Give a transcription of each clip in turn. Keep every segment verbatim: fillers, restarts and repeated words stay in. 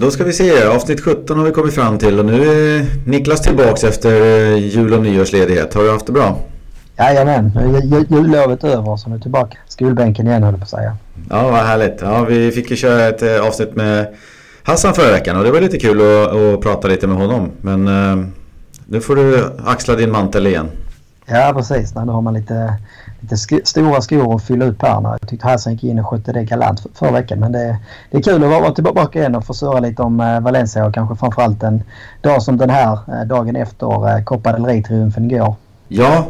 Då ska vi se, avsnitt sjutton har vi kommit fram till och nu är Niklas tillbaks efter jul- och nyårsledighet. Har du haft det bra? Jajamän, jullovet är över så nu tillbaka skolbänken igen höll jag på att säga. Ja, vad härligt. Ja, vi fick ju köra ett avsnitt med Hassan förra veckan och det var lite kul att, att prata lite med honom. Men eh, nu får du axla din mantel igen. Ja, precis. Nu har man lite, lite sk- stora skor att fylla ut på här. Jag tyckte Hassan gick in och skötte det galant för, förra veckan. Men det, det är kul att vara tillbaka igen och få söra lite om eh, Valencia och kanske framförallt en dag som den här, eh, dagen efter eh, Copa del Rey-triumfen igår. Ja,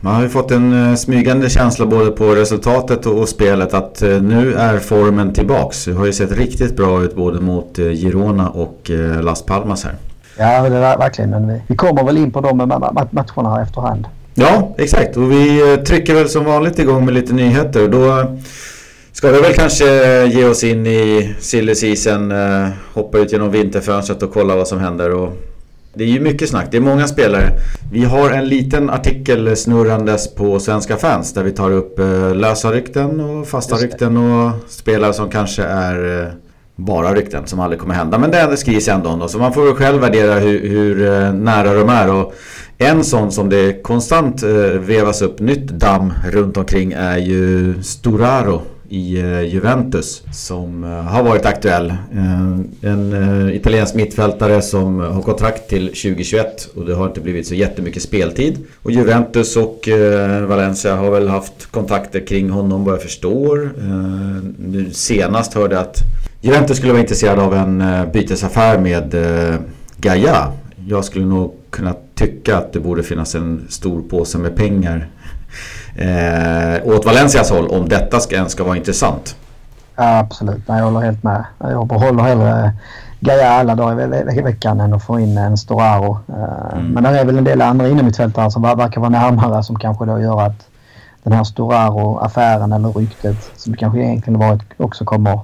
man har ju fått en smygande känsla både på resultatet och spelet att nu är formen tillbaks. Det har ju sett riktigt bra ut både mot Girona och Las Palmas här. Ja, det är verkligen. Men vi kommer väl in på de matcherna här efterhand. Ja, exakt. Och vi trycker väl som vanligt igång med lite nyheter. Då ska vi väl kanske ge oss in i silly season, hoppa ut genom vinterfönstret och kolla vad som händer och... Det är ju mycket snack, det är många spelare. Vi har en liten artikel snurrandes på Svenska Fans där vi tar upp lösa rykten och fasta rykten och spelare som kanske är bara rykten som aldrig kommer hända. Men det skrivs ändå om då, så man får själv värdera hur, hur nära de är. Och en sån som det konstant vevas upp nytt damm runt omkring är ju Sturaro i Juventus som har varit aktuell. En italiensk mittfältare som har kontrakt till tjugohundratjugoett och det har inte blivit så jättemycket speltid. Och Juventus och Valencia har väl haft kontakter kring honom vad jag förstår. Nu senast hörde jag att Juventus skulle vara intresserad av en bytesaffär med Gaia. Jag skulle nog kunna tycka att det borde finnas en stor påse med pengar Eh, åt Valencias håll om detta ska, ska vara intressant. Absolut, jag håller helt med. Jag håller hellre Gaia alla dagar i veckan än att få in en Storaro. Eh, mm. Men det är väl en del andra innermittfältare som verkar vara närmare som kanske då gör att den här Storaro-affären eller ryktet som kanske egentligen varit också kommer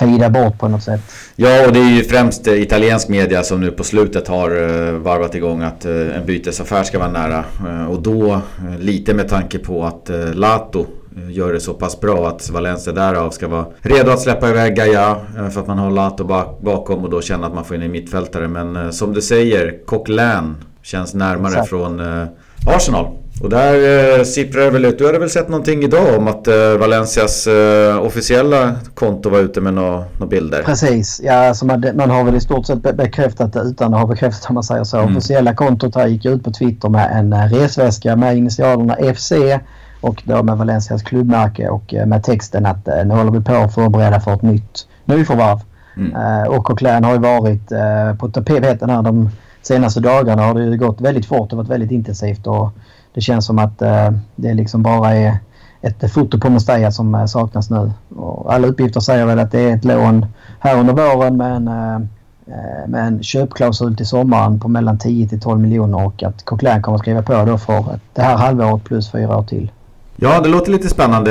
fejda bort på något sätt. Ja, och det är ju främst italiensk media som nu på slutet har varvat igång att en bytesaffär ska vara nära. Och då lite med tanke på att Lato gör det så pass bra att Valencia därav ska vara redo att släppa iväg Gaia för att man har Lato bakom och då känner att man får in en mittfältare. Men som du säger, Cochrane känns närmare Exakt. Från Arsenal. Och där eh, sipprar väl ut. Du hade väl sett någonting idag om att eh, Valencias eh, officiella konto var ute med några nå bilder? Precis, ja, alltså man, man har väl i stort sett be- bekräftat det utan att ha bekräftat om man säger så. Mm. Officiella kontot här gick ut på Twitter med en resväska med initialerna F C och då med Valencias klubbmärke och eh, med texten att eh, nu håller vi på att förbereda för ett nytt nyförvarv. Mm. Eh, och Cochrane har ju varit eh, på tapeten här de senaste dagarna har det ju gått väldigt fort och varit väldigt intensivt och det känns som att eh, det liksom bara är ett foto på Mustaia som eh, saknas nu. Och alla uppgifter säger väl att det är ett lån här under våren med en, eh, med en köpklausul till sommaren på mellan tio till tolv miljoner och att Cochrane kommer att skriva på då för det här halvåret plus fyra år till. Ja, det låter lite spännande.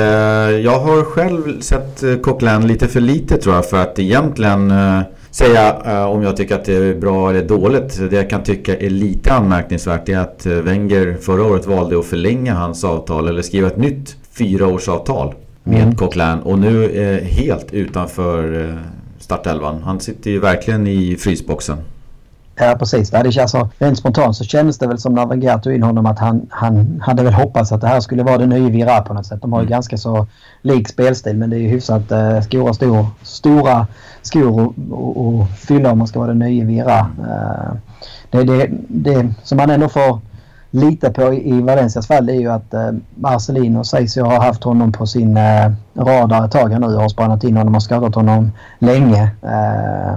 Jag har själv sett Cochrane lite för lite tror jag för att egentligen... Eh... Säga eh, om jag tycker att det är bra eller dåligt. Det jag kan tycka är lite anmärkningsvärt är att Wenger förra året valde att förlänga hans avtal eller skriva ett nytt fyraårsavtal med mm. Cochrane och nu är helt utanför eh, startelvan. Han sitter ju verkligen i frysboxen. Ja, precis. Det känns så, rent spontant så kändes det väl som när Wenger tog in honom att han, han hade väl hoppats att det här skulle vara den nya Vira på något sätt. De har ju mm. ganska så lik spelstil men det är ju hyfsat eh, stora, stor, stora skor och, och fylla om man ska vara den nya Vira. Eh, det, det, det som man ändå får lita på i Valencias fall är ju att eh, Marcelino sägs ju ha haft honom på sin eh, radar ett tag nu och har spannat in honom och skrattat honom länge. Eh,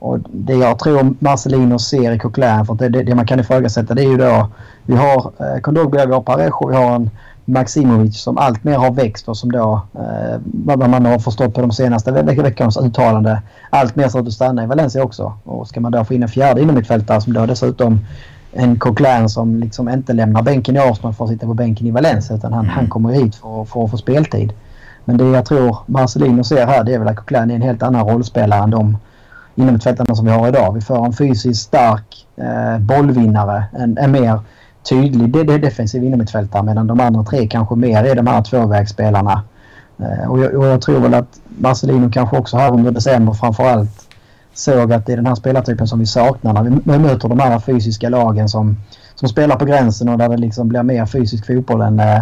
Och det jag tror Marcelino ser i Cochrane för det, det, det man kan ifrågasätta det är ju då vi har eh, Kondogbia, vi har Parejo, vi har en Maximovic som allt mer har växt och som då eh, vad man har förstått på de senaste veck- veckans uttalande allt mer så att du stannar i Valencia också och ska man då få in en fjärde inom mittfältare som då dessutom en Cochrane som liksom inte lämnar bänken i Arsenal för att sitta på bänken i Valencia utan han, mm. han kommer hit för, för att få speltid men det jag tror Marcelino ser här det är väl att Cochrane är en helt annan rollspelare än de inom tvättarna som vi har idag. Vi får en fysiskt stark eh, bollvinnare, en, en mer tydlig det, det defensiv inom tvättar medan de andra tre kanske mer är de här tvåvägsspelarna. Eh, och, jag, och jag tror väl att Marcelino kanske också här under december framförallt såg att det är den här spelartypen som vi saknar när vi, vi möter de här fysiska lagen som, som spelar på gränsen och där det liksom blir mer fysisk fotboll än eh,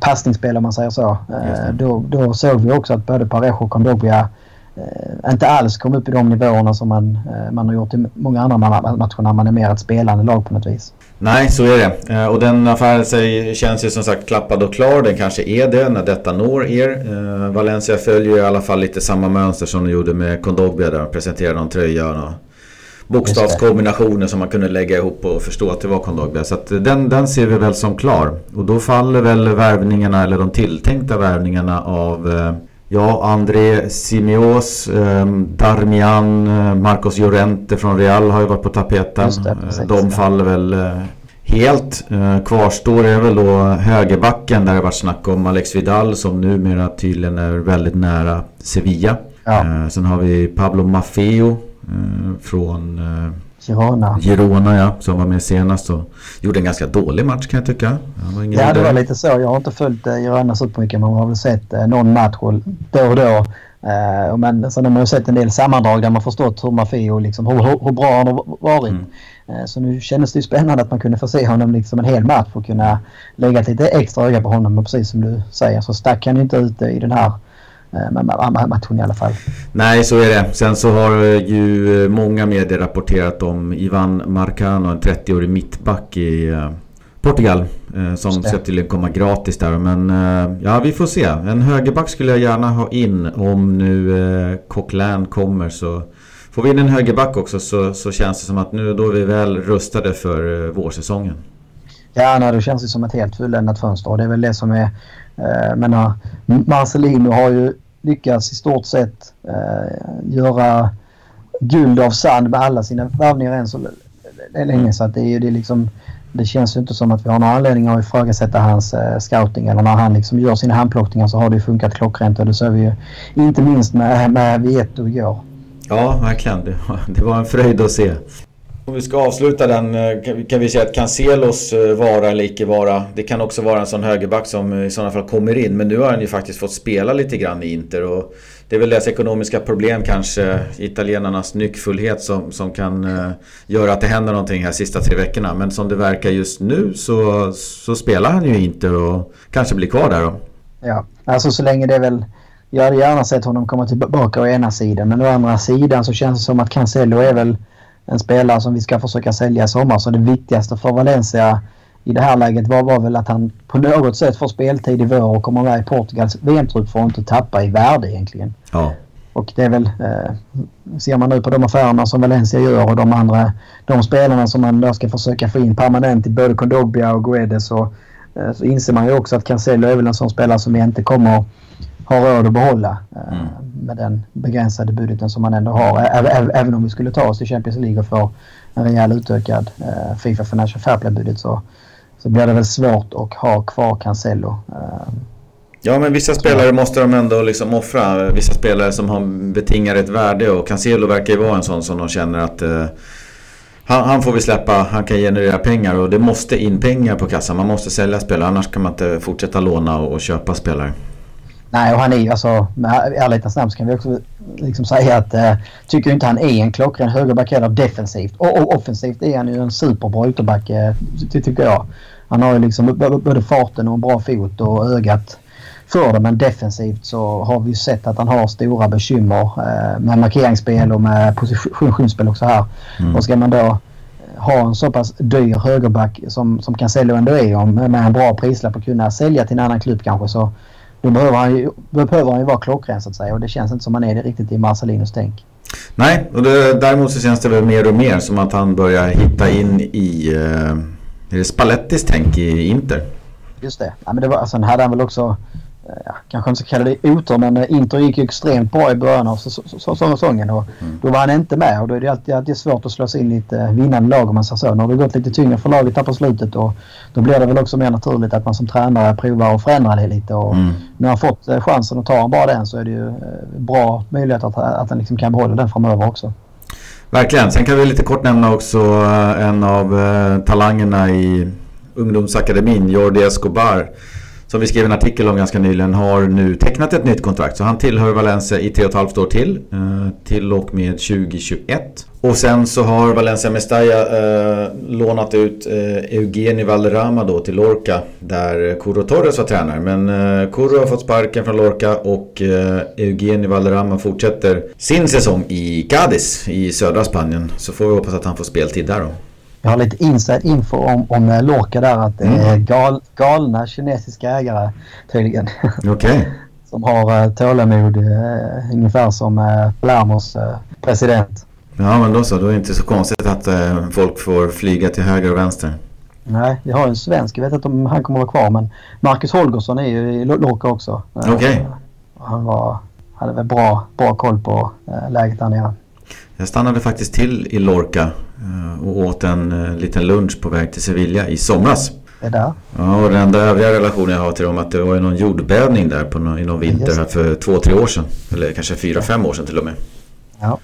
passningsspel om man säger så. Eh, då, då såg vi också att både Parejo och Kondogbia eh, inte alls kom upp i de nivåerna som man, eh, man har gjort i många andra matcher när man är mer ett spelande lag på något vis. Nej, så är det. Eh, och den affären sig känns ju som sagt klappad och klar. Den kanske är det när detta når er. Eh, Valencia följer i alla fall lite samma mönster som de gjorde med Kondogbia där de presenterade de tröjan och bokstavskombinationer som man kunde lägga ihop och förstå att det var Kondogbia. Så att den, den ser vi väl som klar. Och då faller väl värvningarna eller de tilltänkta värvningarna av eh, ja, André Simios, eh, Darmian, eh, Marcos Llorente från Real har ju varit på tapeten. Det, de faller väl eh, helt. Eh, kvarstår är väl då högerbacken där det var snack om Alex Vidal som numera tydligen är väldigt nära Sevilla. Ja. Eh, sen har vi Pablo Maffeo från Girona. Girona, ja, som var med senast och gjorde en ganska dålig match kan jag tycka. Var ingen ja, det var lite så. Jag har inte följt Girona så mycket. Man har väl sett någon match då och då. Men sen har man ju sett en del sammandrag där man förstått hur Maffeo liksom, hur, hur bra han har varit. Mm. Så nu kändes det ju spännande att man kunde få se honom liksom en hel match och kunna lägga lite extra öga på honom. Och precis som du säger så stack han inte ut i den här matchen i alla fall. Nej, så är det. Sen så har ju många medier rapporterat om Ivan Marcano, en trettioårig mittback i Portugal som ska till komma gratis där. Men ja, vi får se. En högerback skulle jag gärna ha in. Om nu Cochrane kommer så får vi in en högerback också, så, så känns det som att nu då är vi väl rustade för vårsäsongen. Ja, nej, det känns ju som ett helt fulländat fönster. Det är väl det som är eh, menar, Marcelino har ju lyckats i stort sett eh, göra guld av sand med alla sina värvningar än så länge. Så att det, är, det, är liksom, det känns ju inte som att vi har någon anledning att ifrågasätta hans eh, scouting. Eller när han liksom gör sina handplockningar så har det ju funkat klockrent. Och det ser vi ju inte minst med, med Vietto igår. Ja, verkligen. Det var, det var en fröjd att se. Om vi ska avsluta den kan vi säga att Cancelos vara eller icke vara. Det kan också vara en sån högerback som i sådana fall kommer in. Men nu har han ju faktiskt fått spela lite grann i Inter. Och det är väl deras ekonomiska problem kanske. Italienarnas nyckfullhet som, som kan uh, göra att det händer någonting här sista tre veckorna. Men som det verkar just nu så, så spelar han ju Inter och kanske blir kvar där då. Ja, alltså så länge det är väl... Jag hade gärna sett honom komma tillbaka å ena sidan. Men å andra sidan så känns det som att Cancelo är väl... en spelare som vi ska försöka sälja i sommar. Så det viktigaste för Valencia i det här läget var, var väl att han på något sätt får speltid i vår och kommer med i Portugals V M-trupp för att inte tappa i värde egentligen. Ja. Och det är väl, eh, ser man nu på de affärerna som Valencia gör och de andra, de spelarna som man då ska försöka få in permanent i både Kondogbia och Guedes så, eh, så inser man ju också att Cancelo är väl en sån spelare som vi inte kommer ha råd att behålla eh, mm. med den begränsade budgeten som man ändå har. Även, även om vi skulle ta oss till Champions League och få en rejäl utökad eh, FIFA Financial Fair Play-budget så, så blir det väl svårt att ha kvar Cancelo. Eh, ja, men vissa spelare måste de ändå liksom offra. Vissa spelare som har betingar ett värde och Cancelo verkar ju vara en sån som de känner att eh, han, han får vi släppa, han kan generera pengar och det måste in pengar på kassan. Man måste sälja spelare, annars kan man inte fortsätta låna och, och köpa spelare. Nej, och han är ju alltså, med ärlighetens namn kan vi också liksom säga att eh, tycker inte han är en klockren högerback eller defensivt. Och, och offensivt är han ju en superbra ytterback, eh, ty- tycker jag. Han har ju liksom både farten och en bra fot och ögat för det. Men defensivt så har vi ju sett att han har stora bekymmer eh, med markeringsspel och med positionsspel och så här. Mm. Och ska man då ha en så pass dyr högerback som, som Cancelo ändå är om med en bra prislapp och kunna sälja till en annan klubb kanske så då behöver han ju, behöver han ju vara klockren så att säga och det känns inte som man är det riktigt i Marcelinos tänk. Nej, och det, däremot så känns det väl mer och mer som att han börjar hitta in i eh, Spallettis tänk i Inter. Just det, ja, men det var, sen hade han väl också eh, kanske inte så kallade det otur men Inter gick ju extremt bra i början av säsongen och mm. då var han inte med och då är det alltid, alltid svårt att slå sig in lite vinnande lag om man säger så. Nu har det gått lite tyngre för laget här på slutet och då blir det väl också mer naturligt att man som tränare provar och förändrar det lite och mm. när han fått chansen att ta bara den så är det ju bra möjlighet att, att han liksom kan behålla den framöver också. Verkligen, sen kan vi lite kort nämna också en av talangerna i ungdomsakademin, Jordi Escobar som vi skrev en artikel om ganska nyligen, har nu tecknat ett nytt kontrakt. Så han tillhör Valencia i tre och ett halvt år till, till och med tjugo tjugoett. Och sen så har Valencia Mestalla eh, lånat ut eh, Eugeni Valderrama då till Lorca, där Curro Torres var tränare. Men eh, Curro har fått sparken från Lorca och eh, Eugeni Valderrama fortsätter sin säsong i Cádiz i södra Spanien. Så får vi hoppas att han får speltid där då. Jag har lite inside info om, om Lorca där, att det mm. är gal, galna kinesiska ägare tydligen. Okej. Okay. Som har eh, tålamod eh, ungefär som eh, Blamos eh, president. Ja, men då så, då är det inte så konstigt att eh, folk får flyga till höger och vänster. Nej, vi har en svensk, jag vet inte om han kommer att vara kvar, men Marcus Holgersson är ju i Lorca också. Okej. Okay. Han var, hade väl bra, bra koll på eh, läget där nere. Jag stannade faktiskt till i Lorca eh, och åt en eh, liten lunch på väg till Sevilla i somras. Det där? Ja, och den enda övriga relationen jag har till dem att det var någon jordbävning där på någon, i någon vinter här för två, tre år sedan. Eller kanske fyra, fem år sedan till och med. Ja.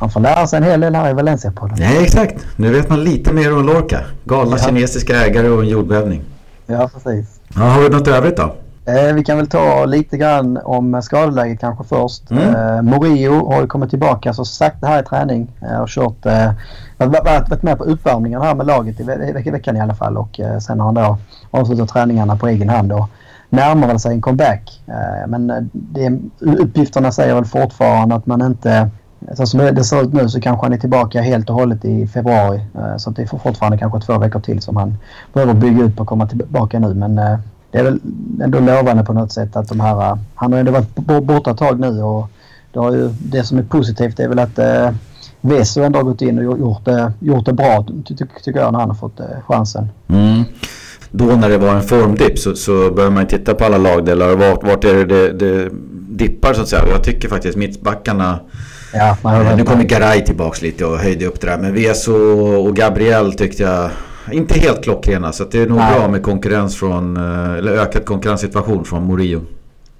Man får lära sig en hel del här i Valencia på den. Nej, exakt. Nu vet man lite mer om Lorca. Galna ja. kinesiska ägare och en jordbävning. Ja, precis. Ja, har vi något övrigt då? Eh, vi kan väl ta lite grann om skadeläget kanske först. Mm. Eh, Murillo har ju kommit tillbaka så sakta här i träning. Eh, och kört, eh, varit, varit med på uppvärmningen här med laget i, ve- i veckan i alla fall. Och eh, sen har han då avslutat träningarna på egen hand och närmar sig en comeback. Eh, men det, uppgifterna säger väl fortfarande att man inte... Så som det ser ut nu så kanske han är tillbaka helt och hållet i februari. Så det får fortfarande kanske två veckor till som han behöver bygga ut på att komma tillbaka nu. Men det är väl ändå lovande på något sätt att de här... Han har ändå varit borta ett tag nu och det, har ju, det som är positivt är väl att Veso ändå har gått in och gjort det, gjort det bra, tycker jag, när han har fått chansen. Mm. Då när det var en formdipp så, så börjar man titta på alla lagdelar. Vart, vart är det, det det dippar så att säga? Jag tycker faktiskt mittbackarna... Ja, man nu kommer Garay tillbaks lite och höjde upp det där. Men Veso och Gabriel tyckte jag inte helt klockrena. Så det är nog nej. bra med konkurrens från, eller ökad konkurrenssituation från Murillo.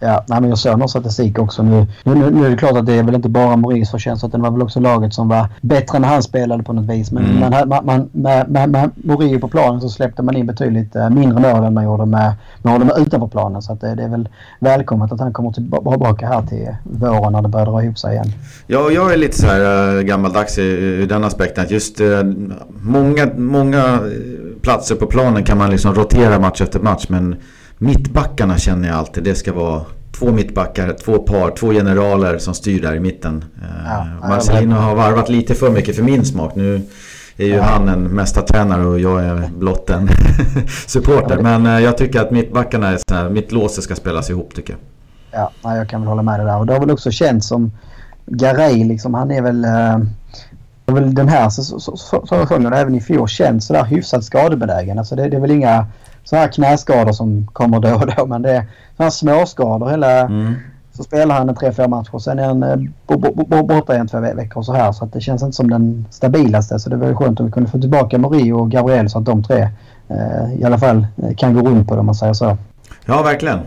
Ja, nej, men jag såg någon statistik också nu. Nu, nu. nu är det klart att det är väl inte bara Murillos förtjänst, att det var väl också laget som var bättre när han spelade på något vis. Men mm. man, man, man, med, med, med Murillo på planen så släppte man in betydligt mindre mål än man gjorde med, man gjorde med utanför planen. Så att det, det är väl välkommet att han kommer tillbaka här till våren när det börjar dra ihop sig igen. Ja, jag är lite så här äh, gammaldags i, i den aspekten. Just äh, många, många platser på planen kan man liksom rotera match efter match, men mittbackarna känner jag alltid. Det ska vara två mittbackar, två par, två generaler som styr där i mitten. Ja, Marcelino har varvat lite för mycket för min smak. Nu är ju ja. han en mästartränare och jag är blott en supporter. Men jag tycker att mittbackarna är sådär, mitt låse ska spelas ihop tycker jag. Ja, jag kan väl hålla med det där. Och det har väl också känts som Garay, liksom, han är väl... Uh... Och väl den här säsongen även i fjol känns sådär hyfsat skadebenägen. Alltså det, det är väl inga så här knäskador som kommer då och då, men det är sådana småskador hela, mm. så spelar han en tre fyra matcher och sen är han borta en två veckor och så här, så att det känns inte som den stabilaste. Så det var ju skönt om vi kunde få tillbaka Murillo och Gabriel så att de tre eh, i alla fall kan gå runt på det, om man säger så. Ja, verkligen.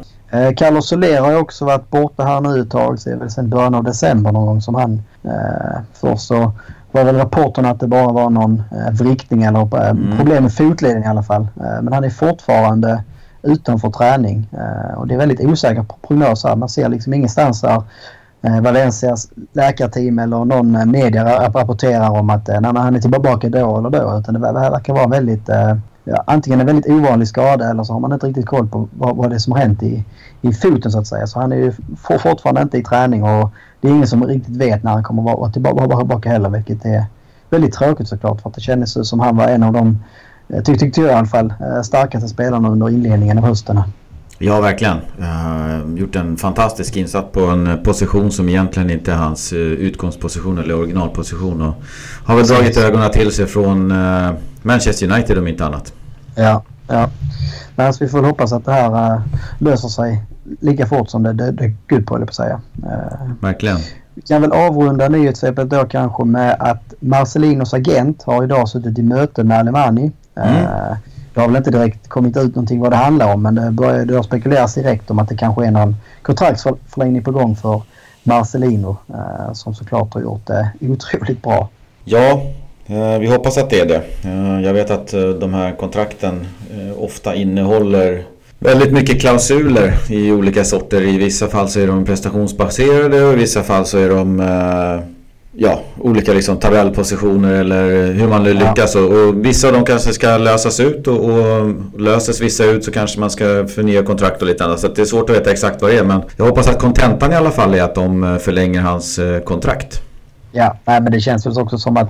Carlos Soler har ju också varit borta här nu ett tag, så är väl sedan början av december någon gång som han eh, först så var väl rapporterna att det bara var någon eh, vriktning eller eh, mm. problem med fotleden i alla fall. Eh, men han är fortfarande utanför träning eh, och det är väldigt osäkra prognoser. Man ser liksom ingenstans där eh, Valencias läkarteam eller någon media rapporterar om att eh, när han är tillbaka då eller då, utan det verkar vara väldigt... Eh, Ja, antingen en väldigt ovanlig skada eller så har man inte riktigt koll på vad, vad det är som har hänt i, i foten så att säga. Så han är ju for, fortfarande inte i träning och det är ingen som riktigt vet när han kommer att vara tillbaka, tillbaka heller, vilket är väldigt tråkigt såklart, för att det kändes som han var en av de, tyck, tyckte jag i alla fall, starkaste spelarna under inledningen av hösten. Ja, verkligen. Uh, gjort en fantastisk insats på en position som egentligen inte är hans uh, utgångsposition eller originalposition. Och har väl dragit ögonen till sig från uh, Manchester United om inte annat. Ja, ja. Men alltså, vi får hoppas att det här uh, löser sig lika fort som det dök ut på, eller på att säga. Uh, verkligen. Vi kan väl avrunda nyhetssvepet då kanske med att Marcelinos agent har idag suttit i möte med Alemani. Mm. Uh, Det har väl inte direkt kommit ut någonting vad det handlar om, men det börjar, det har spekuleras direkt om att det kanske är någon kontraktsförlängning på gång för Marcelino, eh, som såklart har gjort det otroligt bra. Ja, eh, vi hoppas att det är det. Eh, jag vet att eh, de här kontrakten eh, ofta innehåller väldigt mycket klausuler i olika sorter. I vissa fall så är de prestationsbaserade och i vissa fall så är de eh, ja, olika liksom tabellpositioner eller hur man lyckas. Ja. Och, och vissa av dem kanske ska lösas ut och, och löses vissa ut så kanske man ska förnya kontrakt och lite annat. Så det är svårt att veta exakt vad det är, men jag hoppas att kontentan i alla fall är att de förlänger hans kontrakt. Ja, nej, men det känns väl också som att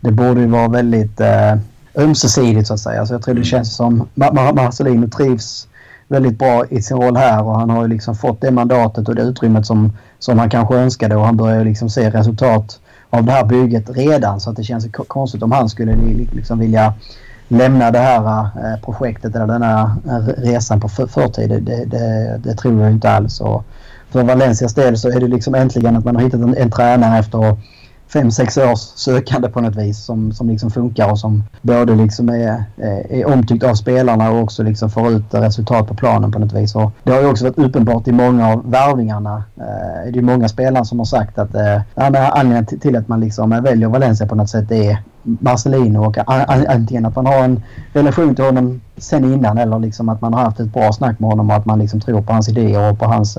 det borde vara väldigt eh, ömsesidigt så att säga. Alltså jag tror det känns som Marcelino trivs väldigt bra i sin roll här och han har ju liksom fått det mandatet och det utrymmet som, som han kanske önskade och han börjar ju liksom se resultat av det här bygget redan, så att det känns konstigt om han skulle liksom vilja lämna det här projektet eller den här resan på förtid. Det, det, det, det tror jag inte alls. Och för Valencias del så är det liksom äntligen att man har hittat en, en tränare efter fem, sex års sökande på något vis som, som liksom funkar och som både liksom är, är omtyckt av spelarna och också liksom får ut resultat på planen på något vis. Och det har ju också varit uppenbart i många av värvningarna. Det är ju många spelare som har sagt att anledningen till att man liksom väljer Valencia på något sätt är Marcelino och antingen att man har en relation till honom sen innan eller liksom att man har haft ett bra snack med honom och att man liksom tror på hans idéer och på hans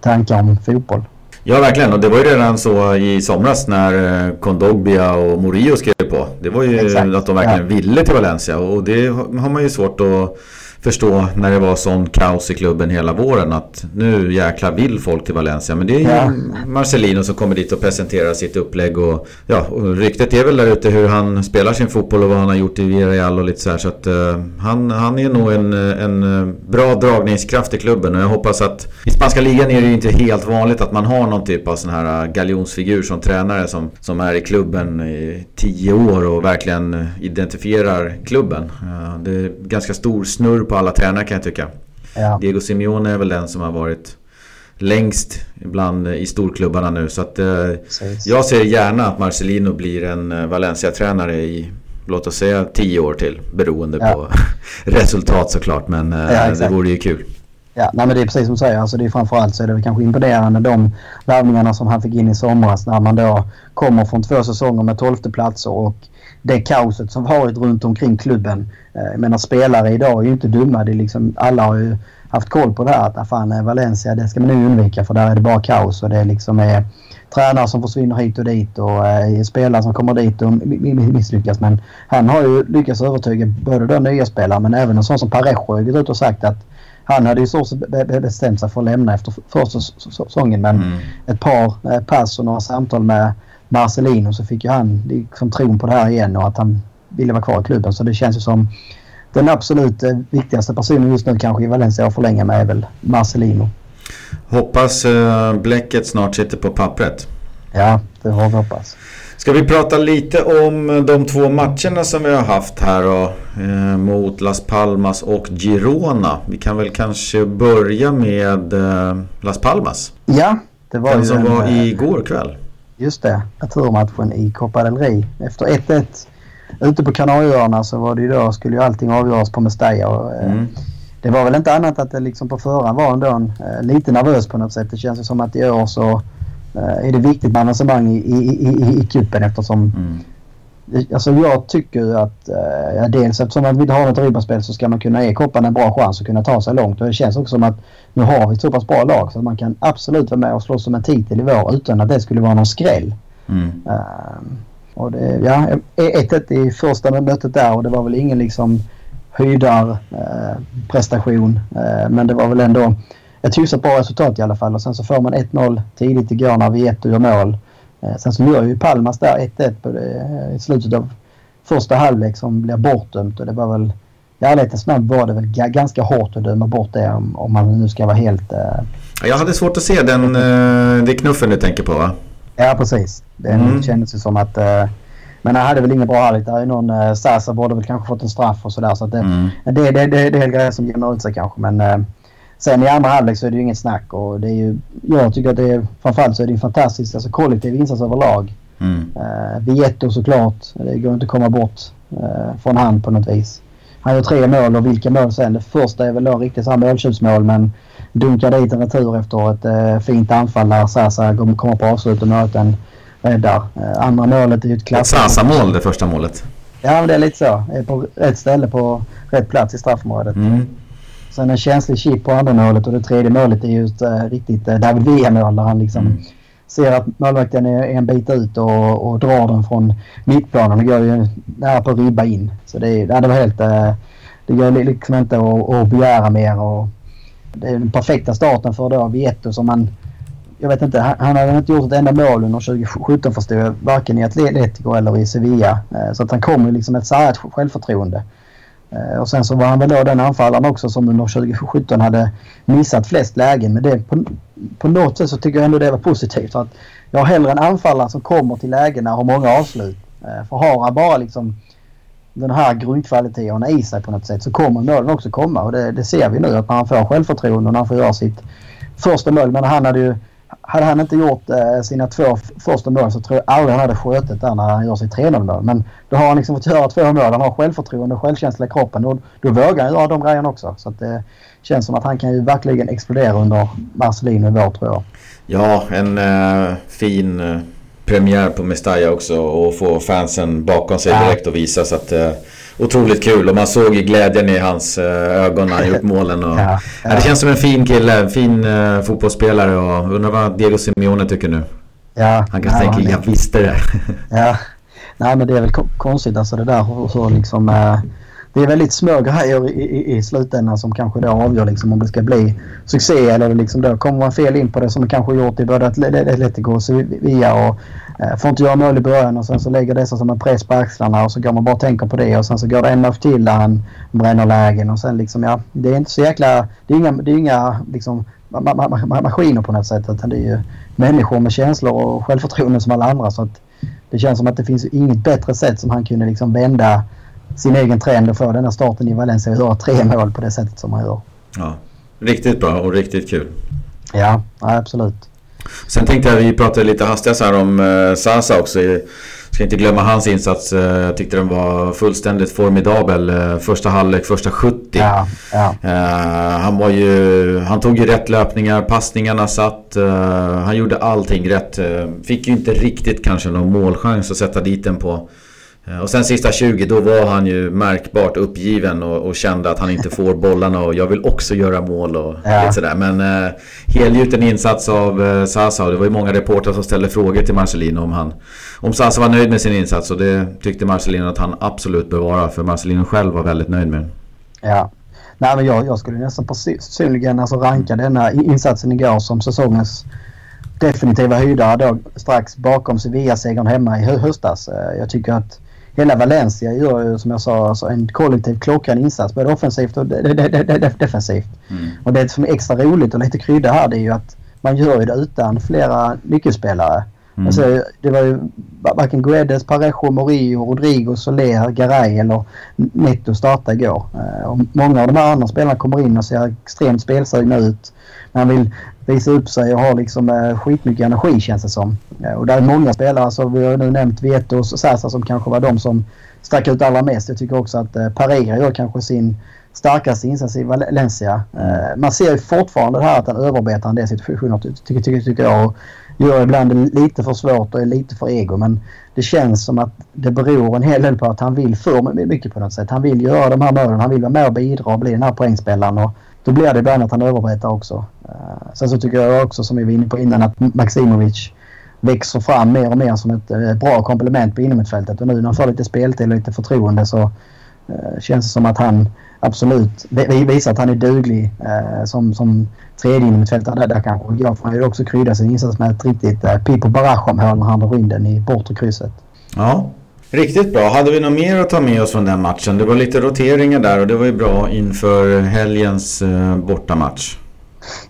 tankar om fotboll. Ja, verkligen. Och det var ju redan så i somras när Kondogbia och Murillo skrev på. Det var ju exakt, att de verkligen ja. ville till Valencia. Och det har man ju svårt att förstå när det var sån kaos i klubben hela våren. Att nu jäkla vill folk till Valencia. Men det är ju ja. Marcelino som kommer dit och presenterar sitt upplägg. Och, ja, och ryktet är väl där ute hur han spelar sin fotboll och vad han har gjort i Villarreal och lite så här. Så att uh, han, han är nog en, en bra dragningskraft i klubben. Och jag hoppas att i spanska ligan är det ju inte helt vanligt att man har någon typ av sån här galjonsfigur som tränare som, som är i klubben i tio år och verkligen identifierar klubben. Uh, det är ganska stor snurr på alla tränare kan jag tycka. Ja. Diego Simeone är väl den som har varit längst ibland i storklubbarna nu. Så att eh, jag ser gärna att Marcelino blir en Valencia-tränare i, låt oss säga, tio år till. Beroende ja. på resultat såklart. Men eh, ja, det vore ju kul. Ja, nej, men det är precis som du säger. Alltså det är framförallt så är det kanske imponerande de värvningarna som han fick in i somras när man då kommer från två säsonger med tolfte platser och det kaoset som varit runt omkring klubben. Jag menar, spelare idag är ju inte dumma. Det är liksom, alla har ju haft koll på det här att fan, Valencia, det ska man nu undvika för där är det bara kaos och det är liksom är tränare som försvinner hit och dit och eh, spelare som kommer dit och misslyckas. Men han har ju lyckats övertyga både de nya spelare men även en sån som Parejo har gått ut och sagt att han hade ju så bestämt sig för att lämna efter första säsongen, men mm. ett par pass och några samtal med Marcelino så fick ju han liksom tron på det här igen och att han ville vara kvar i klubben. Så det känns ju som den absolut viktigaste personen just nu kanske i Valencia att förlänga med är väl Marcelino. Hoppas uh, bläcket snart sitter på pappret. Ja, det har vi hoppas. Ska vi prata lite om de två matcherna som vi har haft här då, eh, mot Las Palmas och Girona. Vi kan väl kanske börja med eh, Las Palmas. Ja, det var den som en, var igår kväll. Just det, naturmatchen i Copa del Rey. Efter ett ett ute på Kanarieöarna så var det ju då, skulle ju allting avgöras på Mustaia och eh, mm. det var väl inte annat att det liksom på förhand var ändå en, eh, lite nervös på något sätt. Det känns ju som att i år så är det viktigt med avancemang i, i, i, i kuppen eftersom mm. alltså jag tycker att eh, dels eftersom att vi inte har något ribbaspel så ska man kunna ge kopparna en bra chans att kunna ta sig långt och det känns också som att nu har vi ett så pass bra lag så att man kan absolut vara med och slå som en titel i vår utan att det skulle vara någon skräll. Mm. Uh, och det, ja, ett ett i första mötet där och det var väl ingen liksom höjdar eh, prestation eh, men det var väl ändå ett hyfsat bra resultat i alla fall. Och sen så får man ett noll tidigt igår när Vietto gör mål. Sen så gör ju Palmas där ett ett i slutet av första halvlek som blir bortdömt. Och det var väl, jag lite snabbt var det väl g- ganska hårt att döma bort det om, om man nu ska vara helt... Eh... Jag hade svårt att se den eh, det knuffen du tänker på va? Ja, precis. Det mm. kändes ju som att... Eh, men han hade väl ingen bra härligt. Där är någon eh, Zaza borde väl kanske fått en straff och sådär. Så att det, mm. det, det, det, det är en grej som jämnar ut sig kanske, men... Eh, sen i andra halvlek så är det ju inget snack och det är ju, jag tycker att det är, framförallt så är det en fantastisk alltså kollektiv insats överlag. Mm. Uh, Vietto såklart, det går inte att komma bort uh, från hand på något vis. Han gör tre mål och vilka mål sen. Det första är väl då riktigt så här målköpsmål men dunkar dit en retur efter ett uh, fint anfall där Zaza kommer på avslut och möten räddar. Uh, andra målet är ju ett klassiskt. Ett Zaza-mål, det första målet. Ja, men det är lite så. Är på rätt ställe på rätt plats i straffområdet. Mm. Sen en känslig chip på andra målet, och det tredje målet är ju ett äh, riktigt äh, David Villa-mål där han liksom mm. ser att målvakten är en bit ut och, och drar den från mittplanen och går ju där på ribba in. Så det, det var helt... Äh, det går liksom inte att, att begära mer, och det är den perfekta starten för då Vietto som man... Jag vet inte, han, han hade inte gjort ett enda mål under tjugo sjutton förstår jag, varken i Atletico eller i Sevilla. Så att han kom ju liksom ett särskilt självförtroende. Och sen så var han väl då den anfallaren också som under tjugo sjutton hade missat flest lägen. Men det, på, på något sätt så tycker jag ändå det var positivt. För att jag har hellre en anfallare som kommer till lägena och har många avslut. För har han bara liksom den här grundkvaliteten i sig på något sätt så kommer målen också komma. Och det, det ser vi nu att när han får självförtroende och när han får göra sitt första mål. Men han hade ju... Hade han inte gjort sina två första mål så tror jag aldrig han hade skötet där när han gör sitt tre noll-mål. Men då har han liksom fått göra två mål. Han har självförtroende och självkänsla i kroppen. Och då vågar han göra de grejerna också. Så att det känns som att han kan ju verkligen explodera under Marcelino i vår, tror jag. Ja, en äh, fin äh, premiär på Mustaia också. Och få fansen bakom sig direkt och visa. Så att... Äh, otroligt kul, och man såg i glädjen i hans ögon när han gjort målen och... ja, ja. Det känns som en fin kille, en fin uh, fotbollsspelare, och undrar vad Diego Simeone tycker nu. Ja, han kan ja, tänka, han är... jag visste det. Ja, nej men det är väl konstigt alltså det där, och så liksom uh, det är väldigt små grejer i, i, i slutändan som kanske då avgör liksom om det ska bli succé eller liksom då kommer man fel in på det som man kanske gjort i både Atletico och Sevilla, och får inte göra mål i början och sen så lägger det sig som en press på axlarna och så går man bara och tänker på det och sen så går det en match till där han bränner lägen och sen liksom ja, det är inte så jäkla, det är inga, det är inga liksom ma- ma- ma- maskiner på något sätt, utan det är ju människor med känslor och självförtroende som alla andra, så att det känns som att det finns inget bättre sätt som han kunde liksom vända sin egen trend och få den här starten i Valencia och göra tre mål på det sättet som han gör. Ja, riktigt bra och riktigt kul. Ja, ja absolut. Sen tänkte jag, vi pratade lite hastigt här om eh, Zaza också. Jag ska inte glömma hans insats. Jag tyckte den var fullständigt formidabel. Första halvlek, första sjuttio. Ja, ja. Eh, han var ju, han tog ju rätt löpningar, passningarna satt. Eh, han gjorde allting rätt. Fick ju inte riktigt kanske någon målchans att sätta dit den på. Eh, och sen sista tjugo, då var han ju märkbart uppgiven och, och kände att han inte får bollarna och jag vill också göra mål och ja. Lite sådär. Men eh, helgjuten insats av eh, Zaza, och det var ju många reportrar som ställde frågor till Marcelino om han om Zaza var nöjd med sin insats, och det tyckte Marcelino att han absolut bör vara, för Marcelino själv var väldigt nöjd med den. Ja. Nej men jag, jag skulle nästan personligen alltså ranka denna insatsen igår som säsongens definitiva höjdare, då strax bakom Sevilla-segern hemma i höstas. Jag tycker att hela Valencia gör ju, som jag sa, alltså en kollektiv klockren insats, både offensivt och de- de- de- de- defensivt. Mm. Och det som är extra roligt och lite krydda här, det är ju att man gör ju det utan flera nyckelspelare. Mm. Alltså, det var ju varken Guedes, Parejo, Morillo, Rodrigo, Soler, Garay eller Neto starta igår. Och många av de här andra spelarna kommer in och ser extremt spelsugna ut. Man vill visa upp sig och har liksom skitmycket energi, känns det som. Och där är många spelare, så vi har nu nämnt Vietto och Zaza som kanske var de som stack ut allra mest. Jag tycker också att Parejo gör kanske sin starkaste insats i Valencia. Man ser ju fortfarande här att han överbetar en del situationer, tycker, tycker, tycker jag. Gör ibland lite för svårt och är lite för ego, men det känns som att det beror en hel del på att han vill för mycket på något sätt. Han vill göra de här målen, han vill vara med och bidra och bli den här poängspelaren, och då blir det ibland att han överbetar också. Sen så tycker jag också, som vi var inne på innan, att Maximovic växer fram mer och mer som ett bra komplement på inomhutfältet, och nu när han får lite speltid och lite förtroende så känns det som att han absolut visar att han är duglig eh, som, som tredje innermittfältare där kanske. Jag får ju också krydda sin insats med ett riktigt eh, Pipo Barrage-omhåll när han drar in den i bortre krysset. Ja, riktigt bra. Hade vi något mer att ta med oss från den matchen? Det var lite roteringar där och det var ju bra inför helgens eh, bortamatch.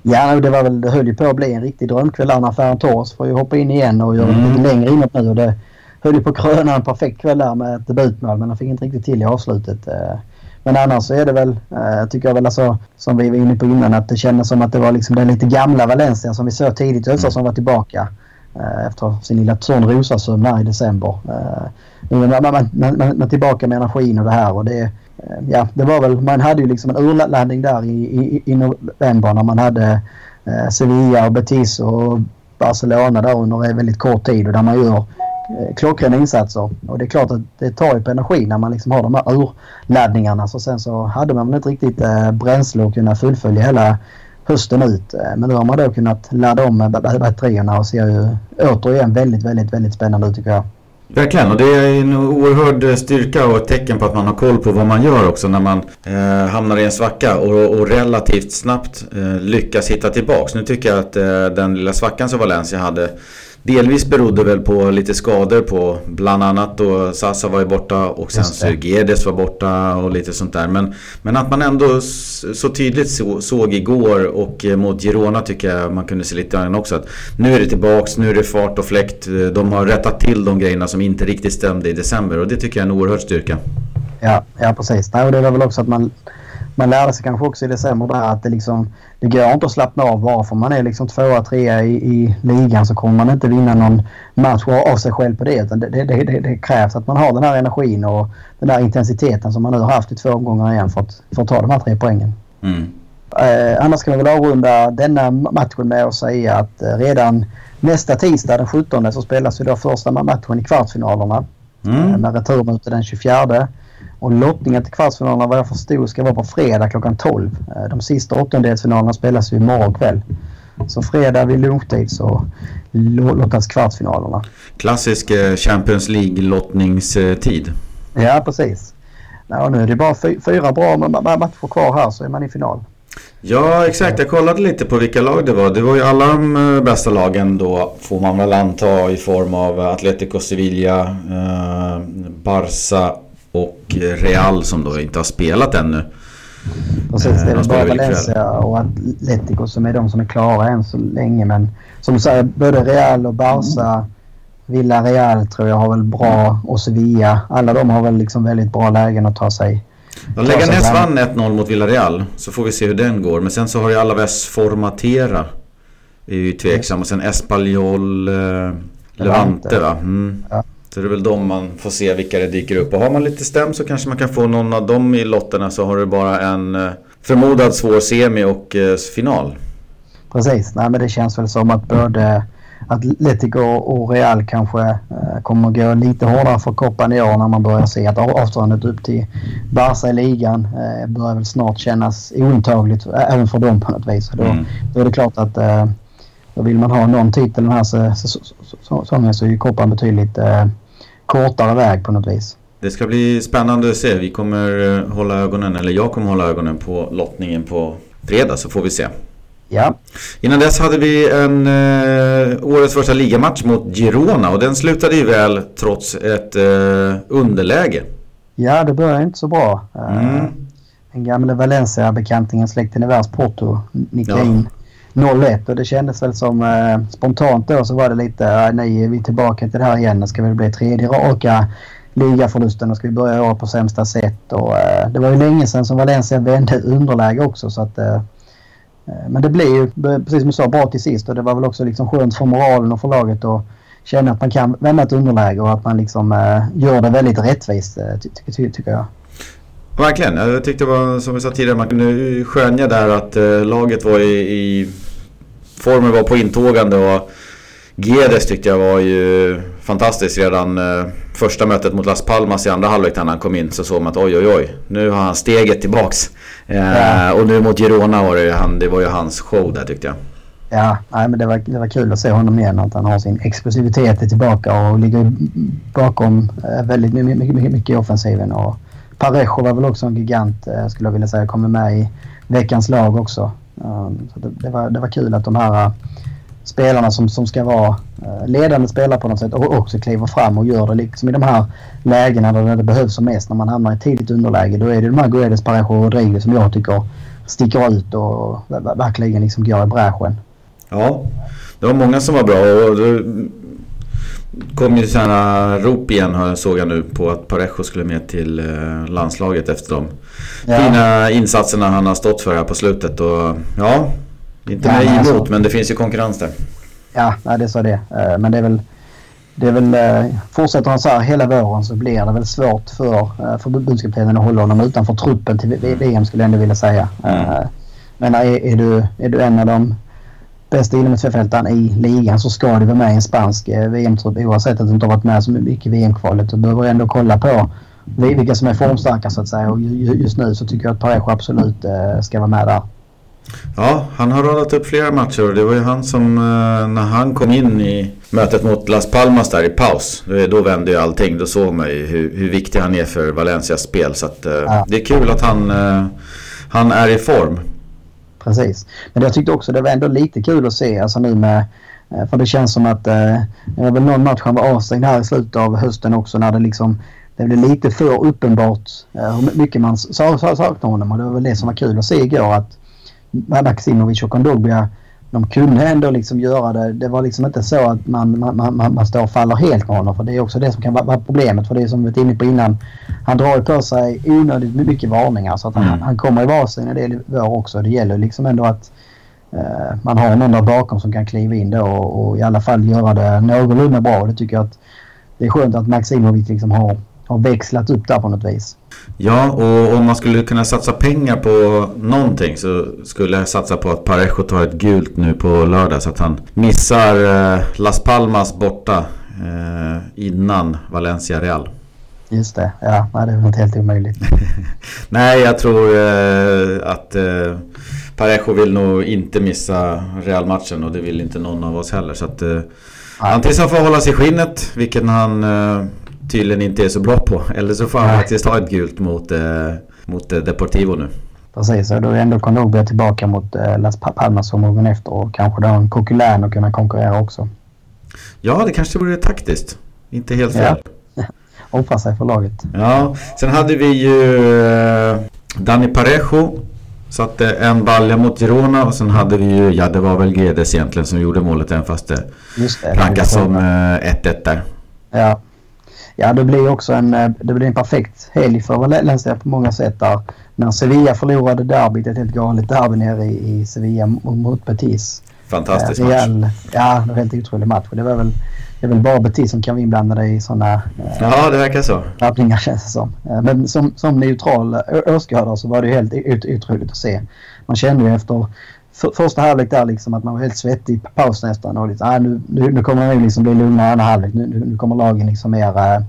Ja, det var väl, det höll ju på att bli en riktig drömkväll när Ferran Torres får ju hoppa in igen och göra mm. lite längre inåt nu, och det höll ju på kröna en perfekt kväll där med ett debutmål, men han fick inte riktigt till i avslutet. Eh. Men annars så är det väl, eh, tycker jag väl alltså, som vi var inne på innan, att det kändes som att det var liksom den lite gamla Valencia som vi såg tidigt i höstas som var tillbaka eh, efter sin lilla törnrosasömn här i december. Eh, man, man, man, man är tillbaka med energin och det här, och det, eh, ja, det var väl, man hade ju liksom en urladdning där i, i, i november när man hade eh, Sevilla och Betis och Barcelona där under en väldigt kort tid, och där man gör klockrena insatser. Och det är klart att det tar ju på energi när man liksom har de här urladdningarna. Så sen så hade man inte riktigt bränsle och kunna fullfölja hela hösten ut. Men nu har man då kunnat ladda om batterierna och ser ju återigen väldigt, väldigt, väldigt spännande ut tycker jag. Verkligen, och det är en oerhörd styrka och ett tecken på att man har koll på vad man gör också när man eh, hamnar i en svacka och, och relativt snabbt eh, lyckas hitta tillbaks. Nu tycker jag att eh, den lilla svackan som Valencia hade delvis berodde väl på lite skador på bland annat då Zaza var ju borta och sen så Guedes var borta och lite sånt där. Men, men att man ändå så tydligt så, såg igår och mot Girona tycker jag man kunde se lite grann också att nu är det tillbaks, nu är det fart och fläkt. De har rättat till de grejerna som inte riktigt stämde i december och det tycker jag är en oerhörd styrka. Ja, ja precis. Nej, och det var väl också att man... Man lärde sig kanske också i december där att det, liksom, det går inte att slappna av varför man är liksom tvåa, trea i, i ligan så kommer man inte vinna någon match av sig själv på det utan det, det, det, det krävs att man har den här energin och den här intensiteten som man nu har haft i två omgångar igen för att, för att ta de här tre poängen. Mm. Eh, annars kan vi väl avrunda denna matchen med att säga att eh, redan nästa tisdag den sjuttonde så spelas ju då första matchen i kvartsfinalerna mm. eh, med returmöte den tjugofjärde. Och lottningen till kvartsfinalerna vad jag förstod ska vara på fredag klockan tolv. De sista åttondelsfinalerna spelas ju imorgon kväll. Så fredag vid lunchtid så lottas kvartsfinalerna. Klassisk Champions League-lottningstid. Ja, precis. Ja, nu är det bara fyra bra matcher kvar här så är man i final. Ja, exakt. Jag kollade lite på vilka lag det var. Det var ju alla de bästa lagen då får man väl anta i form av Atletico, Sevilla, eh, Barça och Real som då inte har spelat ännu. Precis, det är de bara Valencia och Atletico som är de som är klara än så länge. Men som du säger, både Real och Barça, Villarreal tror jag har väl bra och Sevilla. Alla de har väl liksom väldigt bra lägen att ta sig. De lägger näst vann ett noll mot Villarreal så får vi se hur den går. Men sen så har ju Alaves Formatera. Det är ju tveksam. Och sen Espanyol, eh, Levante va? Mm. Ja. Så det är väl de man får se vilka det dyker upp. Och har man lite stäm så kanske man kan få någon av dem i lotterna så har du bara en förmodad svår semi och final. Precis, nej men det känns väl som att både Atletico och Real kanske kommer att gå lite hårdare för koppan i år när man börjar se att avståndet upp till Barca i ligan börjar väl snart kännas ointagligt även för dem på något vis. Då, mm. då är det klart att då vill man ha någon titel den här säsongen så är ju koppan betydligt eh, kortare väg på något vis. Det ska bli spännande att se. Vi kommer hålla ögonen, eller jag kommer hålla ögonen på lottningen på fredag så får vi se. Ja. Innan dess hade vi en eh, årets första ligamatch mot Girona och den slutade ju väl trots ett eh, underläge. Ja, det började inte så bra. Mm. Den gamla Valencia-bekantingen släkten i världsporto nickade in noll ett och det kändes väl som eh, spontant då så var det lite nej vi är tillbaka till det här igen, det ska väl bli tredje raka ligaförlusten och ska vi börja året på sämsta sätt och eh, det var ju länge sedan som Valencia vände underläge också så att eh, men det blev ju precis som du sa bra till sist och det var väl också liksom skönt för moralen och för laget att känna att man kan vända ett underläge och att man liksom eh, gör det väldigt rättvist ty- ty- ty- tycker jag. Verkligen, jag tyckte det var som vi sa tidigare man kunde skönja där att eh, laget var i, i formen var på intågande och Guedes tyckte jag var ju fantastiskt redan eh, första mötet mot Las Palmas i andra halvlek när han kom in så såg man att oj oj oj nu har han steget tillbaks eh, och nu mot Girona var det, han, det var ju hans show där tyckte jag. Ja, nej, men det var, det var kul att se honom igen att han har sin explosivitet tillbaka och ligger bakom eh, väldigt mycket, mycket, mycket i offensiven och Parejo var väl också en gigant skulle jag vilja säga kommer med i veckans lag också. Så det, det, var, det var kul att de här spelarna som, som ska vara ledande spelare på något sätt och också kliver fram och gör det liksom i de här lägena där det behövs som mest när man hamnar i tidigt underläge. Då är det de här Guedes, Parejo och Rodrigo som jag tycker sticker ut och verkligen liksom går i bräschen. Ja, det var många som var bra och det kom ju sådana rop igen såg jag nu på att Parejo skulle med till landslaget efter de ja. fina insatserna han har stått för här på slutet och ja, inte ja, mig emot alltså, men det finns ju konkurrens där. Ja, nej, det sa det. Men det är väl, det är väl fortsätter han så här hela våren så blir det väl svårt för förbundskaptenen att hålla honom utanför truppen till V M skulle jag ändå vilja säga. Mm. Men är, är, du, är du en av dem bästa innermittfältaren i ligan, så ska det vara med i en spansk V M-trupp oavsett att det inte har varit med så mycket i V M-kvalet. Du behöver ändå kolla på vilka som är formstarka så att säga, och just nu så tycker jag att Parejo absolut ska vara med där. Ja, han har radat upp flera matcher. Det var ju han som, när han kom in i mötet mot Las Palmas där i paus, då vände ju allting. Då såg man ju hur, hur viktig han är för Valencias spel. Så att, ja. Det är kul att han, han är i form. Precis, men jag tyckte också det var ändå lite kul att se alltså nu med, för det känns som att det var väl någon match han var avstängd här i slutet av hösten också, när det liksom det blev lite för uppenbart hur mycket man saknade honom. Och det var väl det som var kul att se igår, att Maximovic och Kondogbia, de kunde ändå liksom göra det. Det var liksom inte så att man, man, man, man står och faller helt med honom, för det är också det som kan vara problemet. För det är som vi var inne på innan, han drar på sig onödigt mycket varningar, så att han, mm. han kommer i var sin del var också. Det gäller liksom ändå att eh, man har någon där bakom som kan kliva in då och, och i alla fall göra det någorlunda bra. Det tycker jag att det är skönt att Maximovic liksom har har växlat upp där på något vis. Ja, och om man skulle kunna satsa pengar på någonting så skulle jag satsa på att Parejo tar ett gult nu på lördag, så att han missar eh, Las Palmas borta eh, innan Valencia Real. Just det, ja, nej, det är inte helt omöjligt. Nej, jag tror eh, att eh, Parejo vill nog inte missa Real-matchen, och det vill inte någon av oss heller, så att eh, han tills han får hålla sig i skinnet, vilket han... Eh, tydligen inte är så bra på. Eller så får han Nej. faktiskt ha ett gult mot, eh, mot eh, Deportivo nu. Precis, och då är ändå Kondogbia tillbaka mot eh, Las Palmas som morgon efter, och kanske då en kokulän och kunna konkurrera också. Ja, det kanske vore taktiskt. Inte helt fel. Ja. Hoppas sig för laget. Ja, sen hade vi ju eh, Dani Parejo satte en balja mot Girona, och sen hade vi ju, ja det var väl Guedes egentligen som gjorde målet, än fast det rankas som eh, ett ett där. Ja. Ja, det blir också en, det blir en perfekt helg för Valencia på många sätt där. När Sevilla förlorade derbyt, ett helt galet derby nere i, i Sevilla mot Betis. Fantastisk eh, Real, match. Ja, det var helt otrolig match. Det var väl, det var väl bara Betis som kan vi inblanda det i sådana... Eh, ja, det verkar så. ...lappningar känns det som. Eh, men som, som neutral åskådare så var det ju helt ut, otroligt att se. Man kände ju efter... För, första halvlek där liksom att man var helt svettig i paus nästan, och liksom, ah, nu, nu, nu kommer det liksom bli lugnare än halvlek, nu, nu, nu kommer lagen liksom mer äh,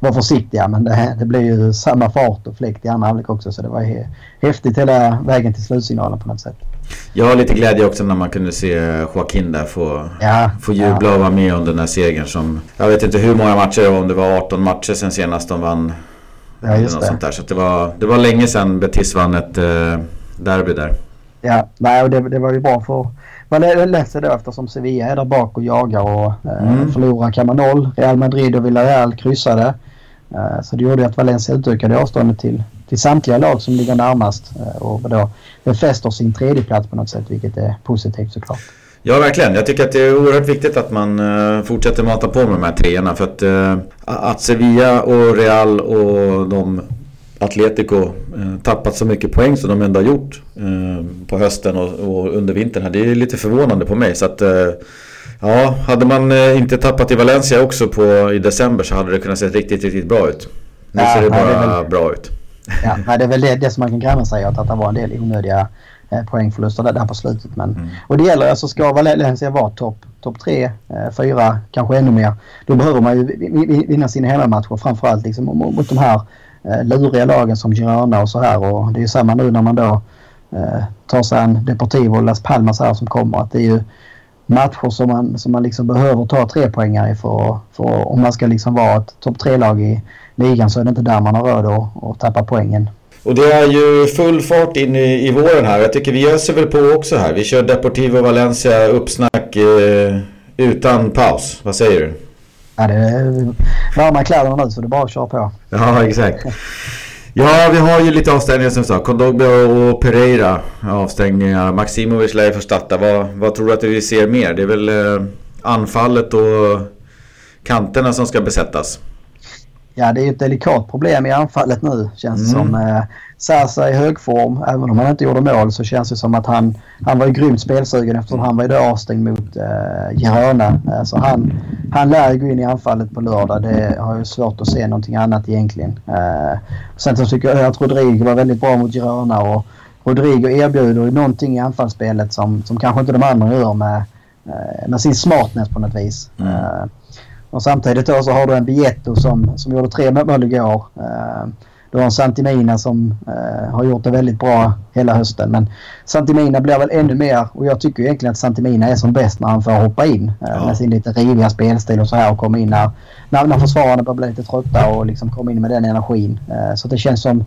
vara försiktiga, men det, det blir ju samma fart och fläkt i andra halvlek också, så det var he, häftigt hela vägen till slutsignalen på något sätt. Jag har lite glädje också när man kunde se Joaquin där få, ja, få jubla ja. och vara med under den här segern som, jag vet inte hur många matcher, om det var arton matcher sen senast de vann ja, eller något det. sånt där, så det var, det var länge sedan Betis vann ett eh, derby där. Ja, nej, och det, det var ju bra för Valencia då, eftersom Sevilla är där bak och jagar och eh, mm. förlorar kan man noll. Real Madrid och Villarreal kryssade. Eh, så det gjorde att Valencia utökade avståndet till, till samtliga lag som ligger närmast. Eh, och då befäster sin tredje plats på något sätt, vilket är positivt såklart. Ja, verkligen. Jag tycker att det är oerhört viktigt att man eh, fortsätter mata på med de här treorna. För att, eh, att Sevilla och Real och de... Atletico eh, tappat så mycket poäng som de ändå har gjort eh, på hösten och, och under vintern här. Det är lite förvånande på mig, så att eh, ja, hade man eh, inte tappat i Valencia också på, i december, så hade det kunnat se riktigt, riktigt bra ut. Nu ja, ser det nej, bara det väl, bra ut. Ja, nej, det är väl det, det som man kan grämma sig åt, att det var en del onödiga eh, poängförluster där, där på slutet. Men, mm. Och det gäller, alltså ska Valencia vara topp top tre, eh, fyra, kanske ännu mer, då behöver man ju vinna sina hemmamatcher, framförallt liksom, mot de här luriga lagen som Girona och så här, och det är ju samma nu när man då eh, tar sig en Deportivo och Las Palmas här som kommer, att det är ju matcher som man, som man liksom behöver ta tre poängar i för, för om man ska liksom vara ett topp tre lag i ligan, så är det inte där man har råd att, att tappa poängen. Och det är ju full fart in i, i våren här. Jag tycker vi görs väl på också här. Vi kör Deportivo Valencia uppsnack eh, utan paus. Vad säger du? Ja, det är varma kläderna nu, så det är bara att köra på. Ja, exakt. Ja, vi har ju lite avstängningar som sagt. Kondogbia och Pereira avstängningar. Maximovic lär för starta. Vad, vad tror du att vi ser mer? Det är väl eh, anfallet och kanterna som ska besättas. Ja, det är ju ett delikat problem i anfallet nu. Känns mm. som eh, Zaza i hög form. Även om han inte gjorde mål så känns det som att han, han var ju grymt spelsugen, eftersom han var ju då avstängd mot eh, Girona. Eh, så han, han lär gå in i anfallet på lördag. Det har ju svårt att se någonting annat egentligen. Eh, sen så tycker jag att Rodrigo var väldigt bra mot Girona, och Rodrigo erbjuder någonting i anfallsspelet som, som kanske inte de andra gör med, med sin smartness på något vis. Mm. Uh, och samtidigt då så har du en Vietto som, som gjorde tre mål igår. Uh, du har en Santi Mina som uh, har gjort det väldigt bra hela hösten. Men Santi Mina blir väl ännu mer, och jag tycker egentligen att Santi Mina är som bäst när han får hoppa in. Uh, ja. Med sin lite riviga spelstil och så här, och kommer in när, när, när försvararna börjar bli lite trötta och liksom kommer in med den energin. Uh, så det känns som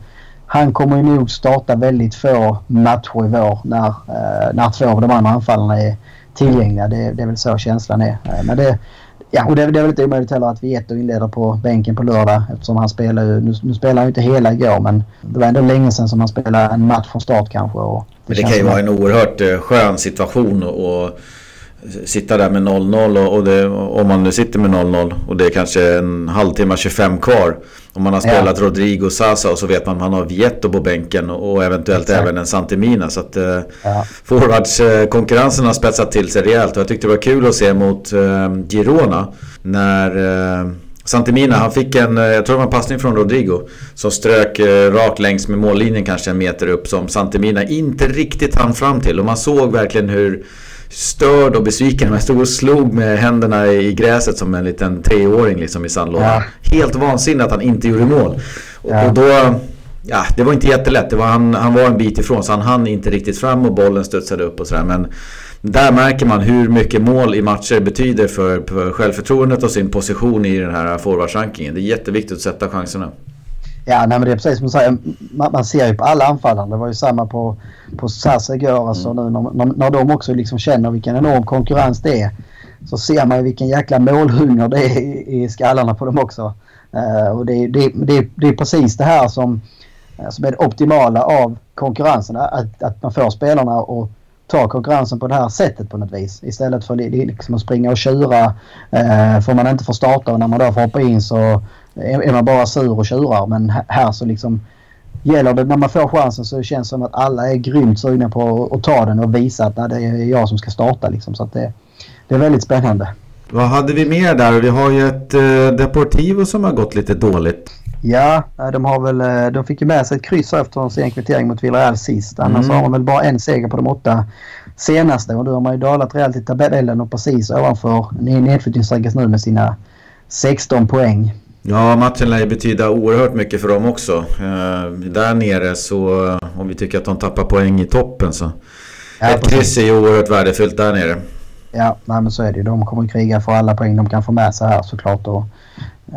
han kommer ju nog starta väldigt få matcher i vår när, eh, när två av de andra anfallarna är tillgängliga. Det, det är väl så känslan är. Eh, men det, ja, och det, det är väl inte omöjligt heller att Vietto inleder på bänken på lördag, eftersom han spelar ju, nu, nu spelar han ju inte hela igår, men det var ändå länge sedan som han spelade en match från start kanske. Och det, det kan ju vara en oerhört eh, skön situation och sitta där med noll noll och, och det, om man nu sitter med noll noll och det är kanske en halvtimme, tjugofem kvar, om man har spelat ja. Rodrigo och Zaza, och så vet man att man har Vietto på bänken och eventuellt Exakt. Även en Santi Mina, så att ja. Forwardskonkurrensen har spetsat till sig rejält, och jag tyckte det var kul att se mot eh, Girona när eh, Santi Mina, han fick en, jag tror det var en passning från Rodrigo som strök eh, rakt längs med mållinjen kanske en meter upp, som Santi Mina inte riktigt hann fram till, och man såg verkligen hur störd och besviken. Jag stod och slog med händerna i gräset som en liten treåring liksom i sandlådan. Ja. Helt vansinnigt att han inte gjorde mål. Och, ja. och då, ja, det var inte jättelätt. Det var, han, han var en bit ifrån, så han hann inte riktigt fram och bollen studsade upp och sådär. Men där märker man hur mycket mål i matcher betyder för, för självförtroendet och sin position i den här forwardsrankingen. Det är jätteviktigt att sätta chanserna. Ja, nej, men det är precis som du säger. Man, man ser ju på alla anfallare. Det var ju samma på, på Zaza igår. Alltså, nu, när, när de också liksom känner vilken enorm konkurrens det är, så ser man ju vilken jäkla målhunger det är i, i skallarna på dem också. Uh, och det, det, det, det är precis det här som, som är det optimala av konkurrensen. Att, att man får spelarna och ta konkurrensen på det här sättet på något vis. Istället för liksom att springa och tjura eh, får man inte få starta, och när man då får hoppa in så är, är man bara sur och tjurar. Men här så liksom gäller det, när man får chansen så känns det som att alla är grymt sugna på att ta den och visa att nej, det är jag som ska starta liksom. Så att det, det är väldigt spännande. Vad hade vi mer där? Vi har ju ett eh, Deportivo som har gått lite dåligt. Ja, de har väl, de fick ju med sig ett kryss efter en sen kvittering mot Villarreal sist. Annars mm. har de väl bara en seger på de åtta senaste. Och då har man ju dalat rejält i tabellen och precis ovanför nedflyttningsstrecket nu med sina sexton poäng. Ja, matchen lär ju betyda oerhört mycket för dem också. Eh, där nere så, om vi tycker att de tappar poäng i toppen så. Ja, ett kryss är ju oerhört värdefullt där nere. Ja, nej, men så är det ju. De kommer att kriga för alla poäng de kan få med sig här såklart. Och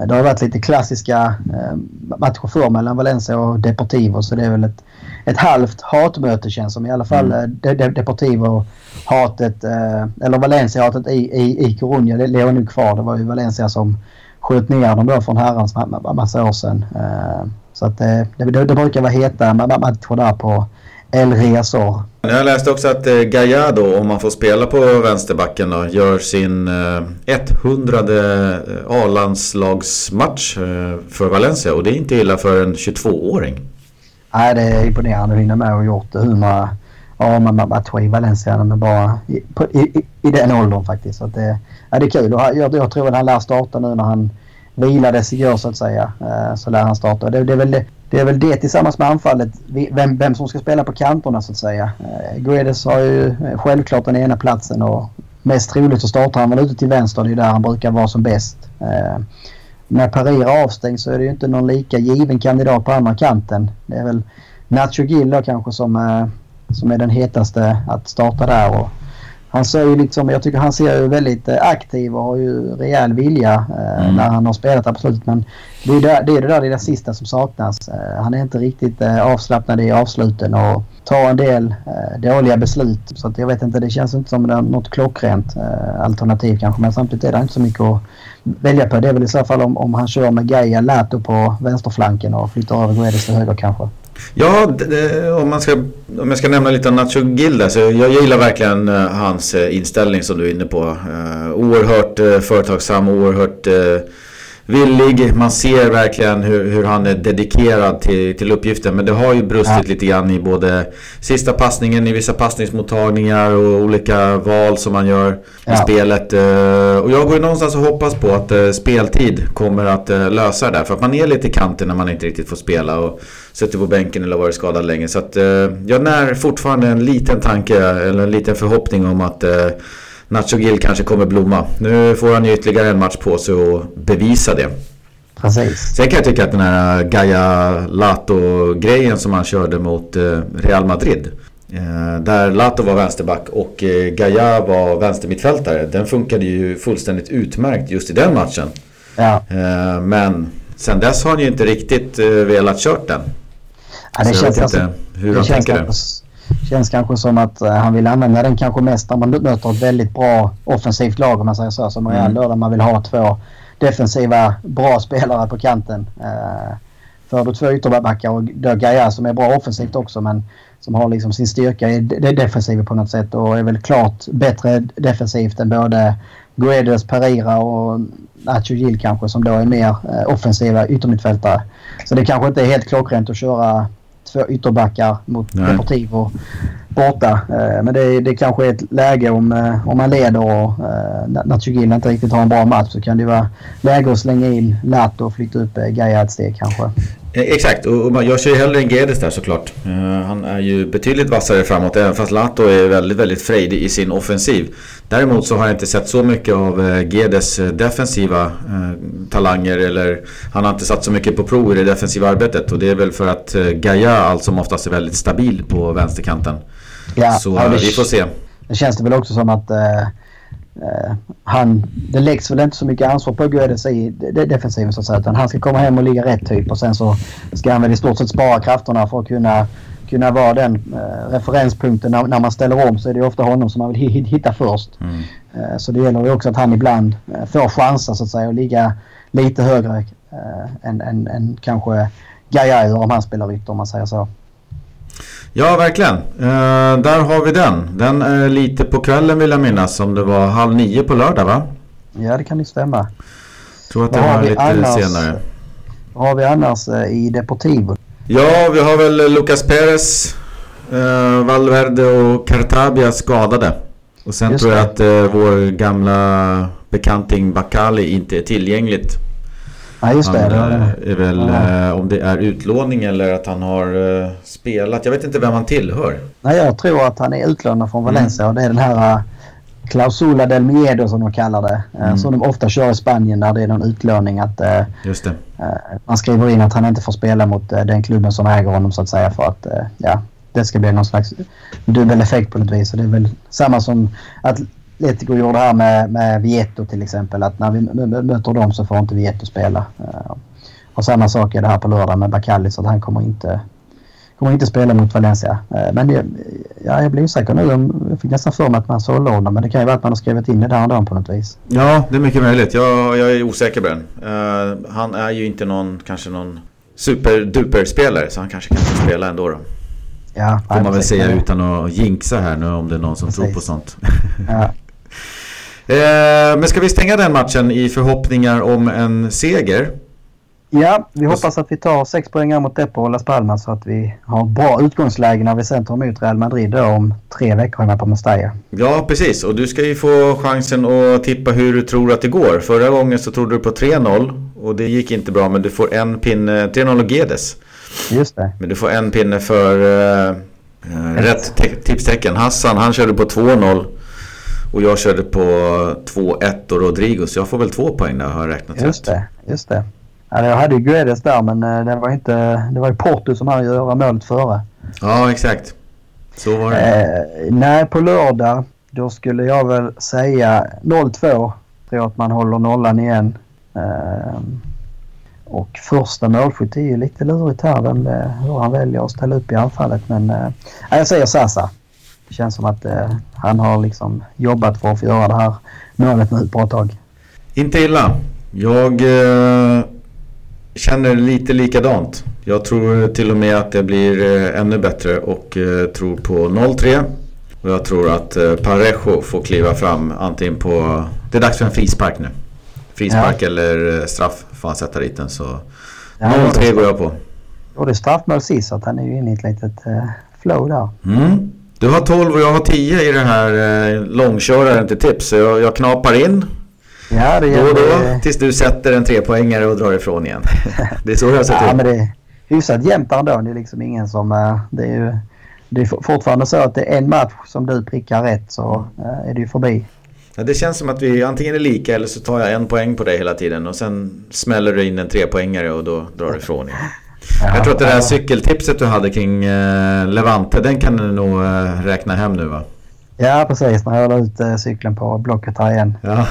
det har varit lite klassiska eh, matcher för mellan Valencia och Deportivo, så det är väl ett, ett halvt hatmöte känns som. I alla fall mm. de, de, Deportivo-hatet, eh, eller Valencia-hatet i, i, i Coronia, det lever nu kvar. Det var ju Valencia som sköt ner dem då från herrans massa år sedan. Eh, så att, eh, det, det brukar vara heta matcher där på El Riazor. Jag läste också att Gaia då, om man får spela på vänsterbacken då, gör sin hundrade A-landslagsmatch för Valencia, och det är inte illa för en tjugotvååring. Nej, det är imponerande att hinna med och gjort hundra A-matcher i Valencia men bara i, på, i, i den åldern faktiskt. Så att det, ja, det är kul, och jag, jag tror att han lär starta nu när han vilades igår så att säga, så lär han starta. Det, det är väl det. Det är väl det tillsammans med anfallet, vem, vem som ska spela på kanterna så att säga. Guedes har ju självklart den ena platsen, och mest troligt så startar han väl ute till vänster, det är där han brukar vara som bäst. Eh, när Parejo avstängd så är det ju inte någon lika given kandidat på andra kanten. Det är väl Nacho Gil då kanske som, eh, som är den hetaste att starta där. Och han ser ju liksom, jag tycker han ser ju väldigt aktiv och har ju rejäl vilja eh, mm. när han har spelat absolut, men det är där, det är det där det, är det sista som saknas. Eh, han är inte riktigt eh, avslappnad i avsluten och tar en del eh, dåliga beslut, så att jag vet inte, det känns inte som något klockrent eh, alternativ kanske, men samtidigt är det inte så mycket att välja på. Det är väl i så fall om, om han kör med Gaia Lato på vänsterflanken och flyttar över Guedes till höger kanske. Ja, det, om, man ska, om jag ska nämna lite om Nacho Gil där, så jag gillar verkligen hans inställning som du är inne på. Oerhört företagsam, oerhört villig. Man ser verkligen hur, hur han är dedikerad till, till uppgiften. Men det har ju brustit ja. lite grann i både sista passningen, i vissa passningsmottagningar och olika val som man gör i ja. spelet. Och jag går ju någonstans och hoppas på att speltid kommer att lösa det där. För att man är lite kantig när man inte riktigt får spela och sätter på bänken eller varit skadad länge. Så att jag när fortfarande en liten tanke eller en liten förhoppning om att Nacho Gil kanske kommer blomma. Nu får han ju ytterligare en match på sig och bevisa det. Precis. Sen kan jag tycka att den här Gaia Lato-grejen som han körde mot Real Madrid, där Lato var vänsterback och Gaia var vänstermittfältare, den funkade ju fullständigt utmärkt just i den matchen. Ja. Men sen dess har han ju inte riktigt velat kört den. Ja, det så känns jag vet inte alltså, hur han tänker det. Känns kanske som att han vill använda den kanske mest när man möter ett väldigt bra offensivt lag, om man säger så, som Real då, där man vill ha två defensiva bra spelare på kanten. För då två ytterbackar och då Gaia som är bra offensivt också, men som har liksom sin styrka i det defensiva på något sätt och är väl klart bättre defensivt än både Guedes, Pereira och Nacho Gil kanske, som då är mer offensiva yttermittfältare. Så det kanske inte är helt klockrent att köra två ytterbackar mot Deportivo borta. Men det, det kanske är ett läge om, om man leder och Nacho Gil inte riktigt har en bra match, så kan det vara läge att slänga in Lato och flytta upp Gaia ett steg kanske. Exakt, och jag kör ju hellre en Guedes där såklart. Han är ju betydligt vassare framåt, även fast Lato är väldigt, väldigt frejdig i sin offensiv. Däremot så har jag inte sett så mycket av Guedes defensiva talanger, eller han har inte satt så mycket på prov i det defensiva arbetet, och det är väl för att Gaia allt som oftast är väldigt stabil på vänsterkanten. Ja, så ja, det, vi får se. Det känns det väl också som att eh, han, det läggs väl inte så mycket ansvar på Guedes i defensiven så att säga, utan han ska komma hem och ligga rätt typ, och sen så ska han väl i stort sett spara krafterna för att kunna kunna vara den eh, referenspunkten när, när man ställer om, så är det ofta honom som man vill hitta först. Mm. Eh, så det gäller ju också att han ibland eh, får chanser så att säga och ligga lite högre eh, än, än, än kanske Gaia om han spelar ytter, om man säger så. Ja, verkligen. Eh, där har vi den. Den är lite på kvällen vill jag minnas, som det var halv nio på lördag va? Ja, det kan ju stämma. Tror att det var lite annars, senare. Vad har vi annars eh, i Deportivo? Ja, vi har väl Lucas Perez, eh, Valverde och Cartabia skadade. Och sen just tror jag det. Att eh, vår gamla bekanting Bakali inte är tillgängligt. Ja, just det. Han, det är väl, ja. eh, om det är utlåning eller att han har eh, spelat. Jag vet inte vem han tillhör. Nej, jag tror att han är utlånad från Valencia. Mm. Och det är den här uh, Clausula del Miedo som de kallar det. Uh, mm. Som de ofta kör i Spanien när det är någon utlåning. Att, uh, just det. Uh, man skriver in att han inte får spela mot uh, den klubben som äger honom så att säga. För att uh, ja, det ska bli någon slags dubbeleffekt på något vis. Så det är väl samma som att Atletico gjorde här med, med Vietto till exempel, att när vi möter dem så får inte Vietto spela. Och samma sak är det här på lördag med Bacalli, så att han kommer inte, kommer inte spela mot Valencia. Men det, ja, jag blir osäker nu. Jag fick nästan för mig att man såg lån, men det kan ju vara att man har skrivit in det där och dagen på något vis. Ja, det är mycket möjligt. Jag, jag är osäker på den. Uh, han är ju inte någon, kanske någon superduperspelare, så han kanske kan spela ändå då. Ja, får man väl säga utan att jinxa här nu om det är någon som precis tror på sånt. Ja. Eh, men ska vi stänga den matchen i förhoppningar om en seger? Ja, vi hoppas att vi tar sex poäng mot Depo och Las Palmas, så att vi har bra utgångsläge när vi sen tar emot Real Madrid då om tre veckor hemma på Mustaia. Ja, precis. Och du ska ju få chansen att tippa hur du tror att det går. Förra gången så trodde du på tre noll och det gick inte bra, men du får en pinne, tre noll och Guedes. Just det. Men du får en pinne för eh, rätt te- tipstecken. Hassan, han körde på två noll. Och jag körde på två ett och Rodrigo, så jag får väl två poäng när jag har räknat just rätt. Det, just det. Alltså, jag hade ju Guedes där, men det var, inte, det var ju Porto som hade gjort målet före. Ja, exakt. Så var det. Eh, nej, på lördag, då skulle jag väl säga noll två. Tror jag att man håller nollan igen. Eh, och första målskytt är ju lite lurigt här, vem det, hur han väljer att ställa upp i anfallet. Men eh, jag säger Zaza. Det känns som att eh, han har liksom jobbat för att få göra det här målet nu på ett tag. Inte illa. Jag eh, känner lite likadant. Jag tror till och med att det blir eh, ännu bättre och eh, tror på noll tre. Och jag tror att eh, Parejo får kliva fram antingen på... Det är dags för en frispark nu. Frispark ja. eller eh, straff fan sätta dit den, så ja, noll tre går jag på. Och det straffmål sist, så att han är ju inne i ett litet eh, flow där. Mm. Du har tolv och jag har tio i den här eh, långköraren till tips, så jag, jag knapar in. Ja, det gör då, då, tills du sätter en trepoängare och drar ifrån igen. Det är så jag ser till. Ja, men det är hyfsat jämnt ändå. Det är liksom ingen som... Eh, det är ju... Det är fortfarande så att det är en match som du prickar rätt, så är det ju förbi. Ja, det känns som att vi antingen är lika, eller så tar jag en poäng på dig hela tiden och sen smäller du in en trepoängare och då drar du ifrån igen. Ja, jag tror att det där cykeltipset du hade kring eh, Levante, den kan du nog eh, räkna hem nu, va? Ja, precis. När jag la ut eh, cykeln på blocket här igen. Ja,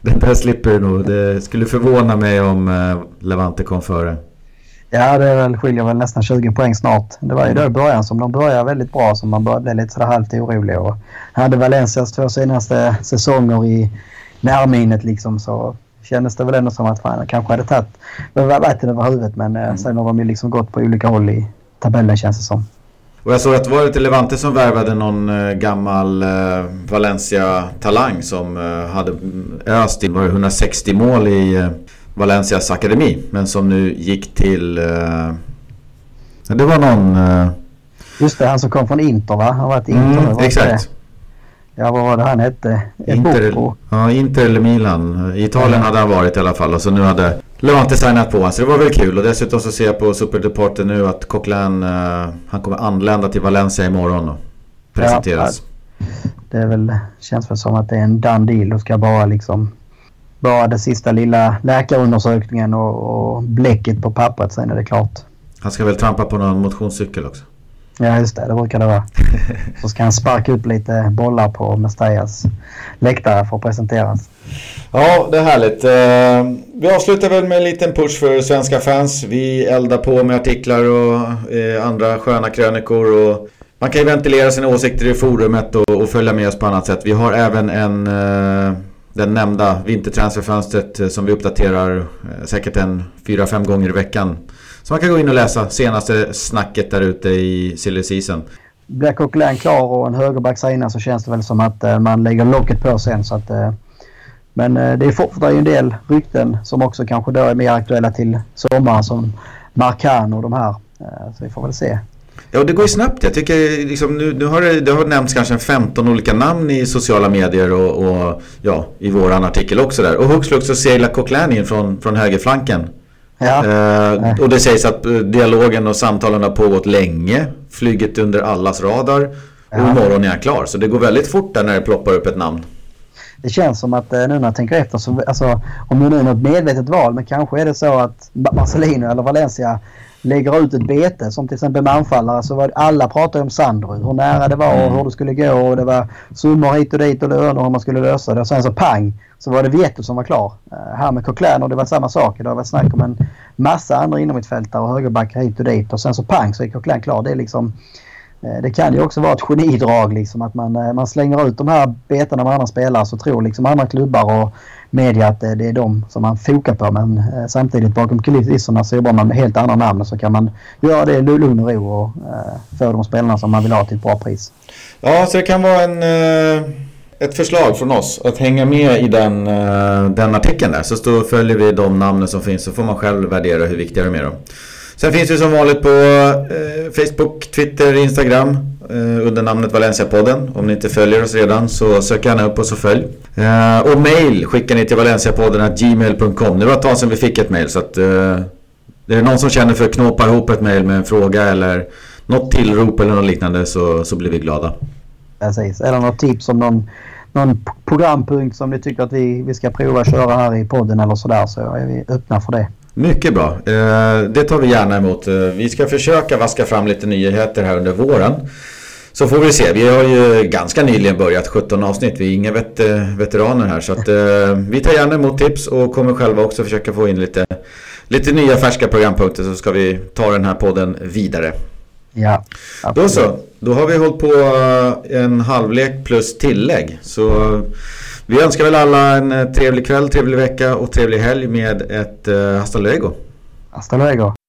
den där slipper du nog. Det skulle förvåna mig om eh, Levante kom före. Ja, det är väl, skiljer väl nästan tjugo poäng snart. Det var ju då i början som de började väldigt bra, som man började bli lite sådär halvt orolig. Och hade Valencias två senaste säsonger i närminnet liksom, så kändes det väl ändå som att fan, kanske hade tagit vatten över huvudet. Men mm. sen har de ju liksom gått på olika håll i tabellen, känns det som. Och jag såg att det var lite Levante som värvade någon gammal eh, Valencia-talang som eh, hade öst in hundrasextio mål i... Eh, Valencias akademi, men som nu gick till uh, det var någon uh, just det, han som kom från Inter, va? Han var ett Inter, mm, var exakt. Det? Ja, vad var det han hette? Inter, ja, Inter eller Milan. I Italien mm. hade han varit i alla fall, och så nu hade Levante signat på honom, så det var väl kul. Och dessutom så ser jag på Superdeporten nu att Cochrane uh, han kommer anlända till Valencia imorgon och presenteras. Ja, det är väl, känns väl som att det är en done deal och ska bara liksom bara den sista lilla läkarundersökningen och, och bläcket på pappret, sen är det klart. Han ska väl trampa på någon motionscykel också? Ja, just det, det brukar det vara. Så ska han sparka upp lite bollar på Mustaias läktare för att presenteras. Ja, det är härligt. Vi avslutar väl med en liten push för svenska fans. Vi eldar på med artiklar och andra sköna krönikor, och man kan ju ventilera sina åsikter i forumet och, och följa med oss på annat sätt. Vi har även en... den nämnda vintertransferfönstret som vi uppdaterar säkert en fyra fem gånger i veckan. Så man kan gå in och läsa senaste snacket där ute i silly season. Blir Cochrane klar och en högerback signar, så känns det väl som att man lägger locket på sen. Så att, men det är fortfarande en del rykten som också kanske då är mer aktuella till sommaren, som Markan och de här. Så vi får väl se. Ja, det går ju snabbt. Jag tycker liksom, nu, nu har det, det har nämnts kanske femton olika namn i sociala medier och, och ja, i våran artikel också där. Och högst upp så seglar Cochrane in från, från högerflanken. Ja. Eh, och det sägs att dialogen och samtalen har pågått länge. Flyget under allas radar. Ja. Och imorgon är han klar. Så det går väldigt fort där när det ploppar upp ett namn. Det känns som att nu när jag tänker efter, så, alltså, om det nu är något medvetet val, men kanske är det så att Marcelino eller Valencia lägger ut ett bete, som till exempel med anfallare, så var alla pratade om Sandro, hur nära det var och hur det skulle gå, och det var summor hit och dit och löner, hur man skulle lösa det, och sen så pang, så var det Vietto som var klar. Uh, här med Cochrane, och det var samma sak. Det var snack om en massa andra innermittfältare och högerbackar hit och dit, och sen så pang, så är Cochrane klar. Det är liksom, uh, det kan ju också vara ett genidrag liksom, att man, uh, man slänger ut de här betarna med andra spelare, så tror liksom andra klubbar och media att det är de som man fokar på, men eh, samtidigt bakom kulisserna så jobbar man med helt andra namn, så kan man göra det i lugn och ro och eh, för de spelarna som man vill ha till ett bra pris. Ja, så det kan vara en, eh, ett förslag från oss att hänga med i den, eh, den artikeln där, så då följer vi de namnen som finns, så får man själv värdera hur viktiga de är då. Sen finns vi som vanligt på eh, Facebook, Twitter, Instagram eh, under namnet Valenciapodden. Om ni inte följer oss redan, så sök gärna upp och så följ. Eh, och mail skickar ni till valenciapodden at gmail dot com. Det var ett tag sedan vi fick ett mail, så att eh, det är någon som känner för att knåpa ihop ett mail med en fråga eller något tillrop eller något liknande, så, så blir vi glada. Precis, eller något tips om någon, någon programpunkt som ni tycker att vi, vi ska prova att köra här i podden eller sådär, så är vi öppna för det. Mycket bra. Det tar vi gärna emot. Vi ska försöka vaska fram lite nyheter här under våren. Så får vi se. Vi har ju ganska nyligen börjat sjutton avsnitt. Vi är inga vet- veteraner här. Så att, vi tar gärna emot tips och kommer själva också försöka få in lite, lite nya färska programpunkter. Så ska vi ta den här podden vidare. Ja, absolut. Då så. Då har vi hållit på en halvlek plus tillägg. Så... vi önskar väl alla en trevlig kväll, trevlig vecka och trevlig helg med ett uh, hasta luego. Hasta luego.